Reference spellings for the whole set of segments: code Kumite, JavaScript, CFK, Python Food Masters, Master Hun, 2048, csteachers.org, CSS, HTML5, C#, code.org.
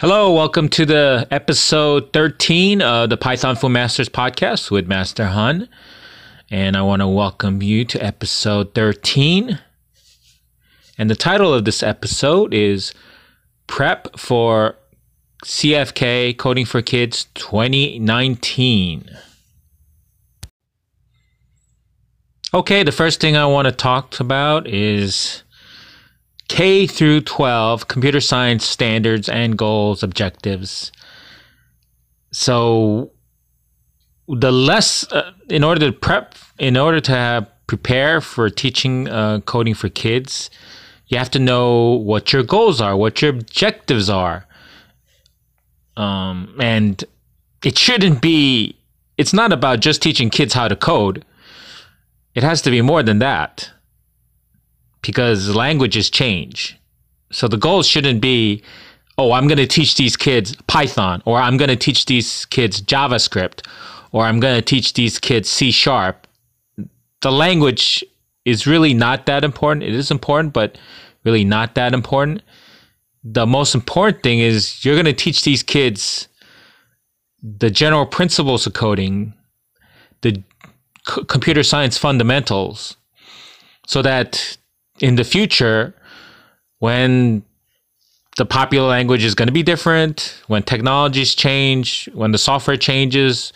Hello, welcome to the episode 13 of the Python Food Masters podcast with Master Hun. And I want to welcome you to episode 13. And the title of this episode is Prep for CFK Coding for Kids 2019. Okay, the first thing I want to talk about is K through 12 computer science standards and goals, objectives. So the less in order to prepare for teaching coding for kids, you have to know what your goals are, what your objectives are. And it shouldn't be, it's not about just teaching kids how to code. It has to be more than that, because languages change. So the goal shouldn't be, oh, I'm going to teach these kids Python, or I'm going to teach these kids JavaScript, or I'm going to teach these kids C#. The language is really not that important. It is important, but really not that important. The most important thing is you're going to teach these kids the general principles of coding, the computer science fundamentals, so that in the future, when the popular language is going to be different, when technologies change, when the software changes,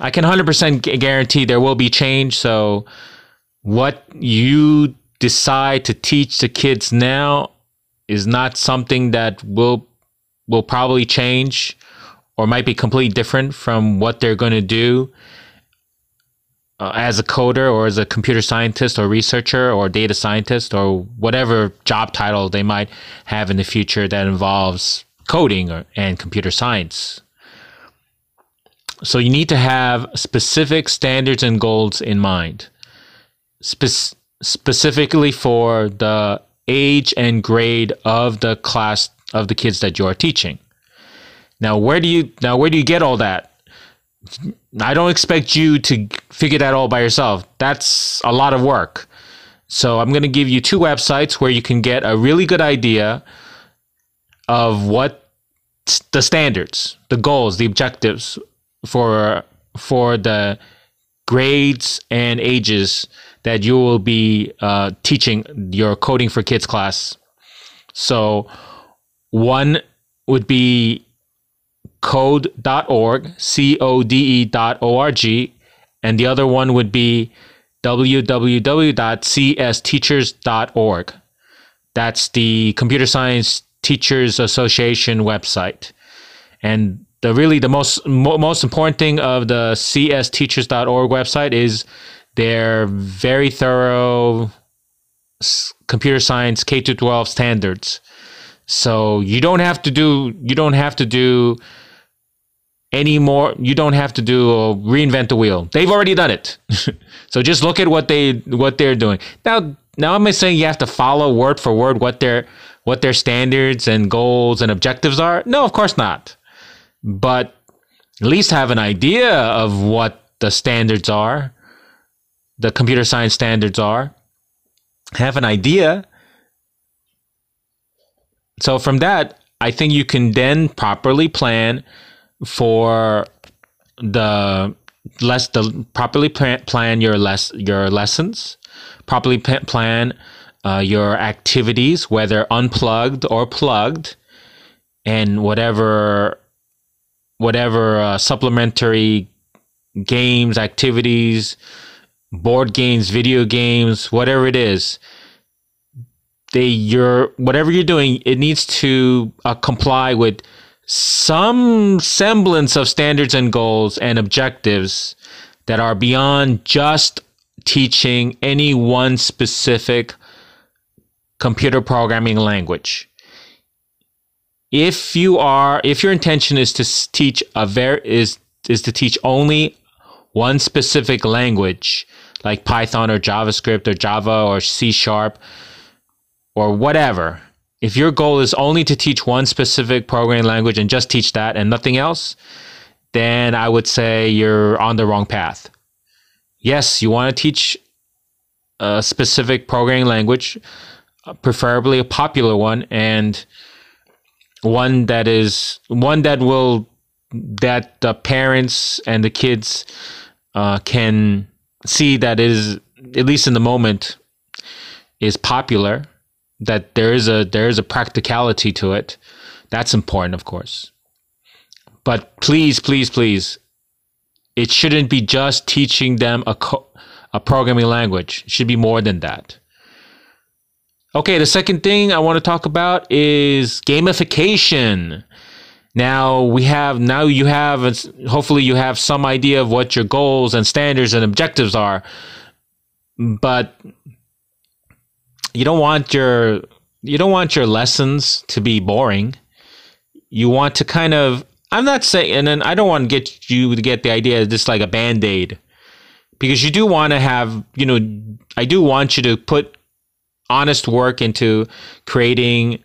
I can 100% guarantee there will be change. So what you decide to teach the kids now is not something that will probably change, or might be completely different from what they're going to do as a coder, or as a computer scientist, or researcher, or data scientist, or whatever job title they might have in the future that involves coding and computer science. So you need to have specific standards and goals in mind, specifically for the age and grade of the class of the kids that you are teaching. Now, where do you get all that? I don't expect you to figure that all by yourself. That's a lot of work. So I'm going to give you two websites where you can get a really good idea of what the standards, the goals, the objectives for the grades and ages that you will be teaching your Coding for Kids class. So one would be code.org, code.org, and the other one would be www.csteachers.org. That's the Computer Science Teachers Association website. And the most important thing of the csteachers.org website is their very thorough computer science K-12 standards. So you don't have to reinvent the wheel. They've already done it. So just look at what they're doing. Now I'm not saying you have to follow word for word what their standards and goals and objectives are. No, of course not. But at least have an idea of what the standards are, the computer science standards are. Have an idea. So from that, I think you can then properly plan for properly plan your lessons, properly plan your activities, whether unplugged or plugged, and whatever supplementary games, activities, board games, video games, whatever it is. Whatever you're doing, it needs to comply with some semblance of standards and goals and objectives that are beyond just teaching any one specific computer programming language. If your intention is to teach teach only one specific language, like Python or JavaScript or Java or C#, or whatever, if your goal is only to teach one specific programming language and just teach that and nothing else, then I would say you're on the wrong path. Yes, you want to teach a specific programming language, preferably a popular one, and one that the parents and the kids can see that is, at least in the moment, is popular, that there is a practicality to it. That's important, of course. But please, please, please, it shouldn't be just teaching them a programming language. It should be more than that. Okay, the second thing I want to talk about is gamification. Hopefully you have some idea of what your goals and standards and objectives are, but you don't want your lessons to be boring. You want to kind of, I'm not saying, and then I don't want to get you to get the idea of just like a Band-Aid, because you do want to have, I do want you to put honest work into creating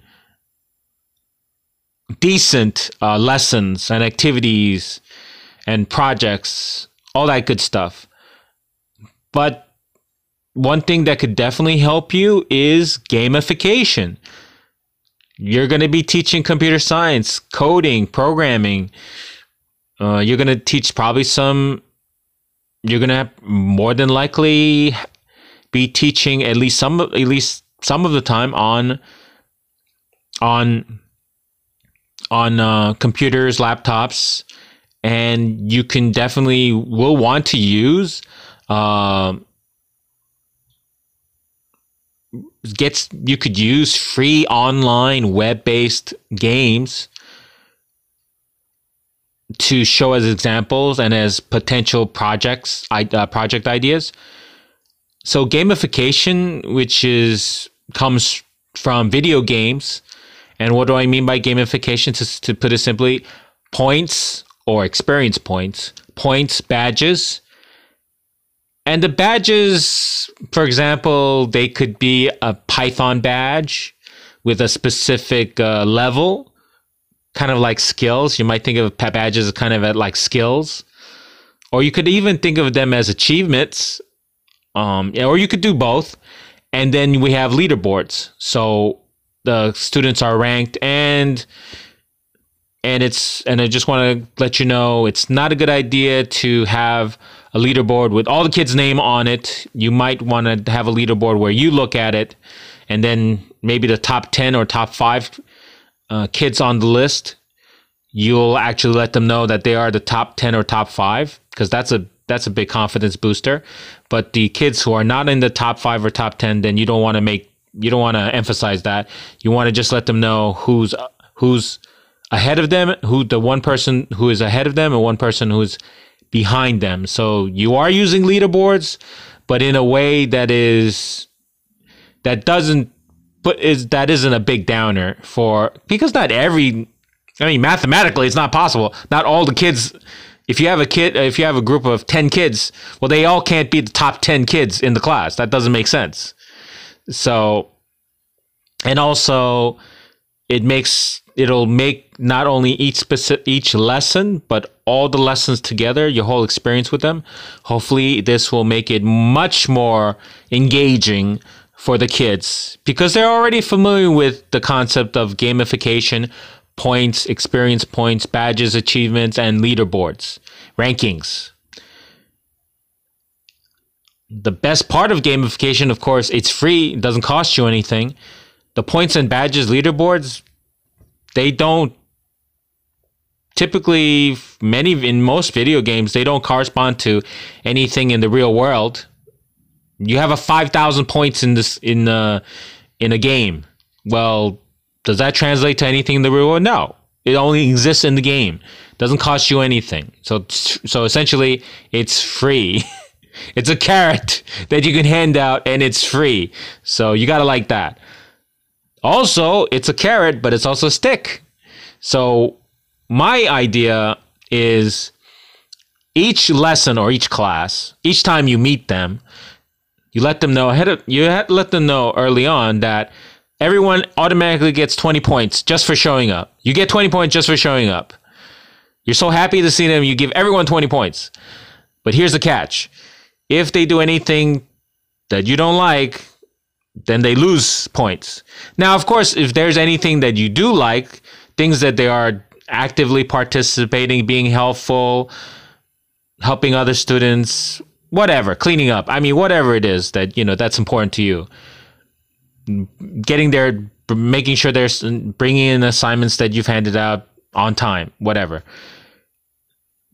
decent lessons and activities and projects, all that good stuff. But one thing that could definitely help you is gamification. You're going to be teaching computer science, coding, programming. You're going to teach probably some, you're going to have more than likely be teaching at least some of the time on computers, laptops, and you can definitely will want to use you could use free online web-based games to show as examples and as potential project ideas. So gamification, which comes from video games. And what do I mean by gamification? To put it simply, points or experience points, badges. And the badges, for example, they could be a Python badge with a specific level, kind of like skills. You might think of badges as kind of like skills. Or you could even think of them as achievements. Or you could do both. And then we have leaderboards. So the students are ranked, and I just want to let you know, it's not a good idea to have a leaderboard with all the kids' name on it. You might want to have a leaderboard where you look at it, and then maybe the top 10 or top 5 kids on the list, you'll actually let them know that they are the top 10 or top 5, because that's a big confidence booster. But the kids who are not in the top 5 or top 10, then you don't want to emphasize that. You want to just let them know who's ahead of them, the one person who is ahead of them and one person who's behind them. So you are using leaderboards, but in a way that isn't a big downer because mathematically it's not possible. Not all the kids, if you have a group of 10 kids, well, they all can't be the top 10 kids in the class. That doesn't make sense. So, and also it'll make not only each lesson, but all the lessons together, your whole experience with them. Hopefully this will make it much more engaging for the kids, because they're already familiar with the concept of gamification, points, experience points, badges, achievements, and leaderboards, rankings. The best part of gamification, of course, it's free. It doesn't cost you anything. The points and badges, leaderboards, they don't typically, in most video games, they don't correspond to anything in the real world. You have 5,000 points in a game. Well, does that translate to anything in the real world? No. It only exists in the game. It doesn't cost you anything. So essentially, it's free. It's a carrot that you can hand out, and it's free. So you got to like that. Also, it's a carrot, but it's also a stick. So my idea is each lesson or each class, each time you meet them, you let them know early on that everyone automatically gets 20 points just for showing up. You get 20 points just for showing up. You're so happy to see them, you give everyone 20 points. But here's the catch. If they do anything that you don't like, then they lose points. Now, of course, if there's anything that you do like, things that they are actively participating, being helpful, helping other students, whatever, cleaning up. I mean, whatever it is that, you know, that's important to you. Getting there, making sure they're bringing in assignments that you've handed out on time, whatever.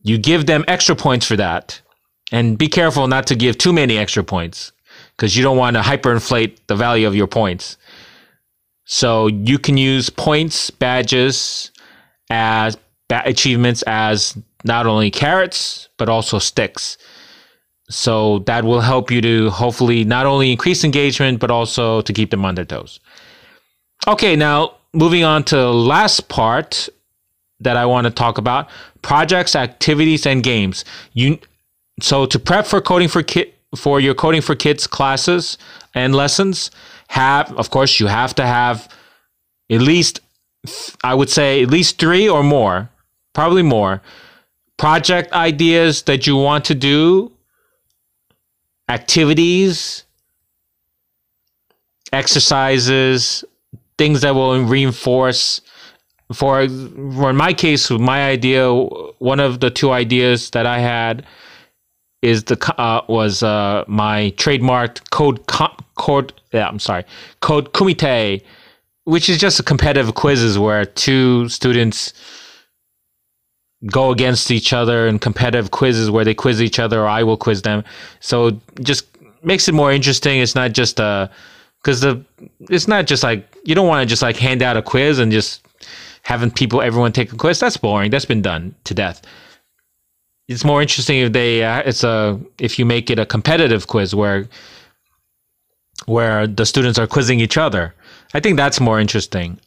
You give them extra points for that. And be careful not to give too many extra points, because you don't want to hyperinflate the value of your points. So you can use points, badges, as achievements as not only carrots, but also sticks. So that will help you to hopefully not only increase engagement, but also to keep them on their toes. Okay, now moving on to the last part that I want to talk about, projects, activities, and games. So to prep for coding for your Coding for Kids classes and lessons, you have to have at least, I would say, at least three or more, probably more, project ideas that you want to do, activities, exercises, things that will reinforce. For in my case, with my idea, one of the two ideas that I had is was my trademarked code Kumite, which is just a competitive quizzes where two students go against each other in competitive quizzes where they quiz each other, or I will quiz them. So it just makes it more interesting. It's not just it's not just like, you don't want to just like hand out a quiz and just having everyone take a quiz. That's boring. That's been done to death. It's more interesting if if you make it a competitive quiz where the students are quizzing each other. I think that's more interesting.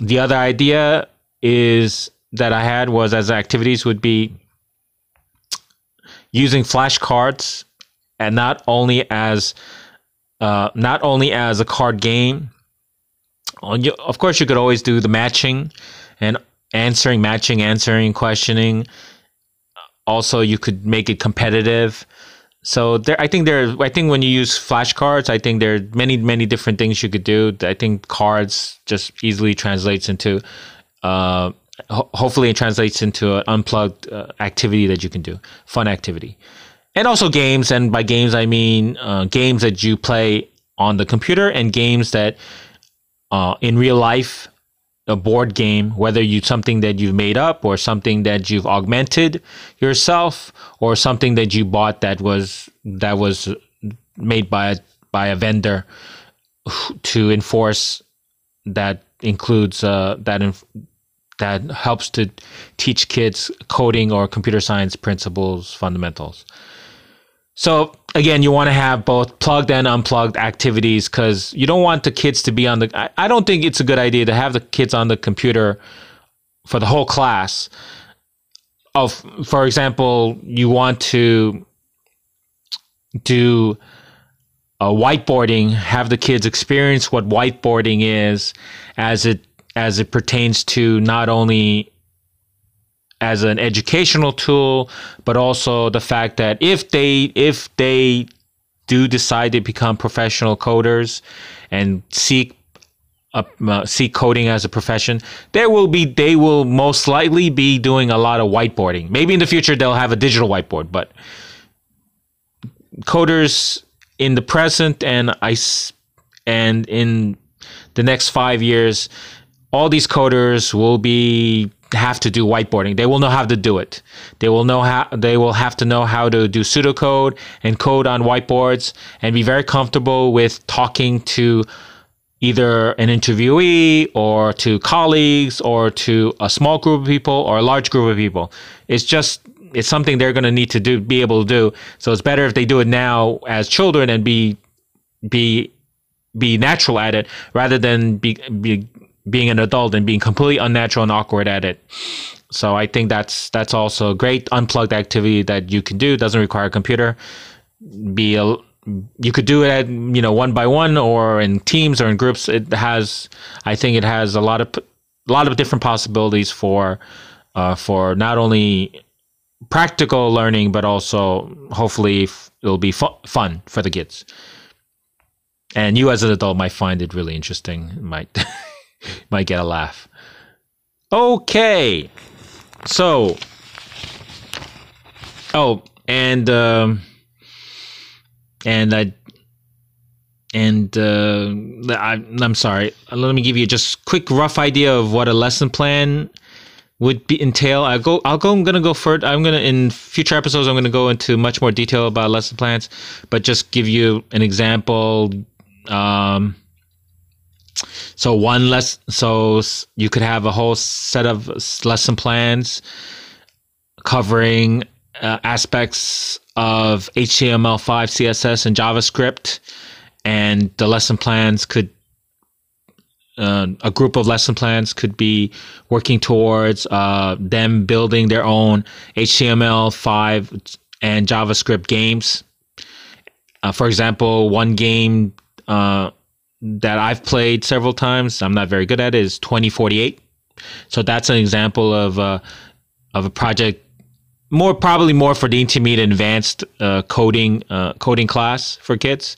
The other idea is that I had was as activities would be using flashcards, and not only as a card game. Of course, you could always do the matching and answering, questioning. Also, you could make it competitive. So I think when you use flashcards, I think there are many, many different things you could do. I think cards just easily translates into, hopefully it translates into an unplugged activity that you can do, fun activity. And also games, and by games, I mean games that you play on the computer and games that in real life, a board game, whether something that you've made up or something that you've augmented yourself or something that you bought that was made by a vendor to enforce, that includes that helps to teach kids coding or computer science principles, fundamentals. So again, you want to have both plugged and unplugged activities, because you don't want the kids to be on the... I don't think it's a good idea to have the kids on the computer for the whole class. For example, you want to do whiteboarding, have the kids experience what whiteboarding is as it pertains to not only as an educational tool, but also the fact that if they do decide to become professional coders and seek coding as a profession, they will most likely be doing a lot of whiteboarding. Maybe in the future they'll have a digital whiteboard, but coders in the present and in the next 5 years, all these coders will have to do whiteboarding. They will know how to do it. They will have to know how to do pseudocode and code on whiteboards, and be very comfortable with talking to either an interviewee or to colleagues or to a small group of people or a large group of people. It's something they're going to need to be able to do. So it's better if they do it now as children and be natural at it, rather than being an adult and being completely unnatural and awkward at it. So I think that's also a great unplugged activity that you can do. It doesn't require a computer. You could do it at, one by one or in teams or in groups. I think it has a lot of different possibilities for not only practical learning, but also hopefully it'll be fun for the kids. And you as an adult might find it really interesting. Might get a laugh. Okay, so, I'm sorry. Let me give you just quick rough idea of what a lesson plan would be entail. In future episodes, I'm going to go into much more detail about lesson plans, but just give you an example. So you could have a whole set of lesson plans covering aspects of HTML5, CSS, and JavaScript, and the lesson plans could a group of lesson plans could be working towards them building their own HTML5 and JavaScript games. For example, one game that I've played several times, I'm not very good at it, is 2048. So that's an example of a project, probably more for the intermediate and advanced coding class for kids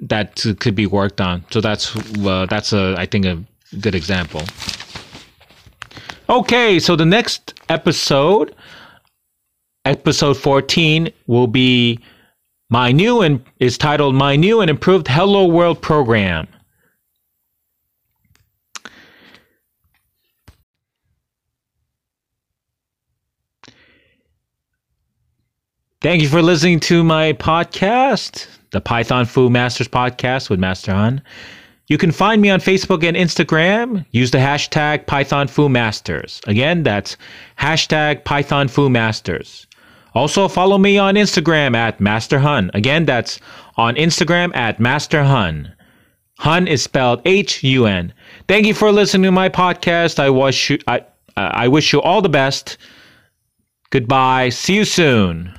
that could be worked on. So that's, I think, a good example. Okay, so the next episode 14, will be titled My New and Improved Hello World Program. Thank you for listening to my podcast, the Python Food Masters podcast with Master Hun. You can find me on Facebook and Instagram. Use the hashtag Python Food Masters. Again, that's hashtag Python Food Masters. Also follow me on Instagram at Master Hun. Again, that's on Instagram at Master Hun. Hun is spelled H-U-N. Thank you for listening to my podcast. I wish you all the best. Goodbye. See you soon.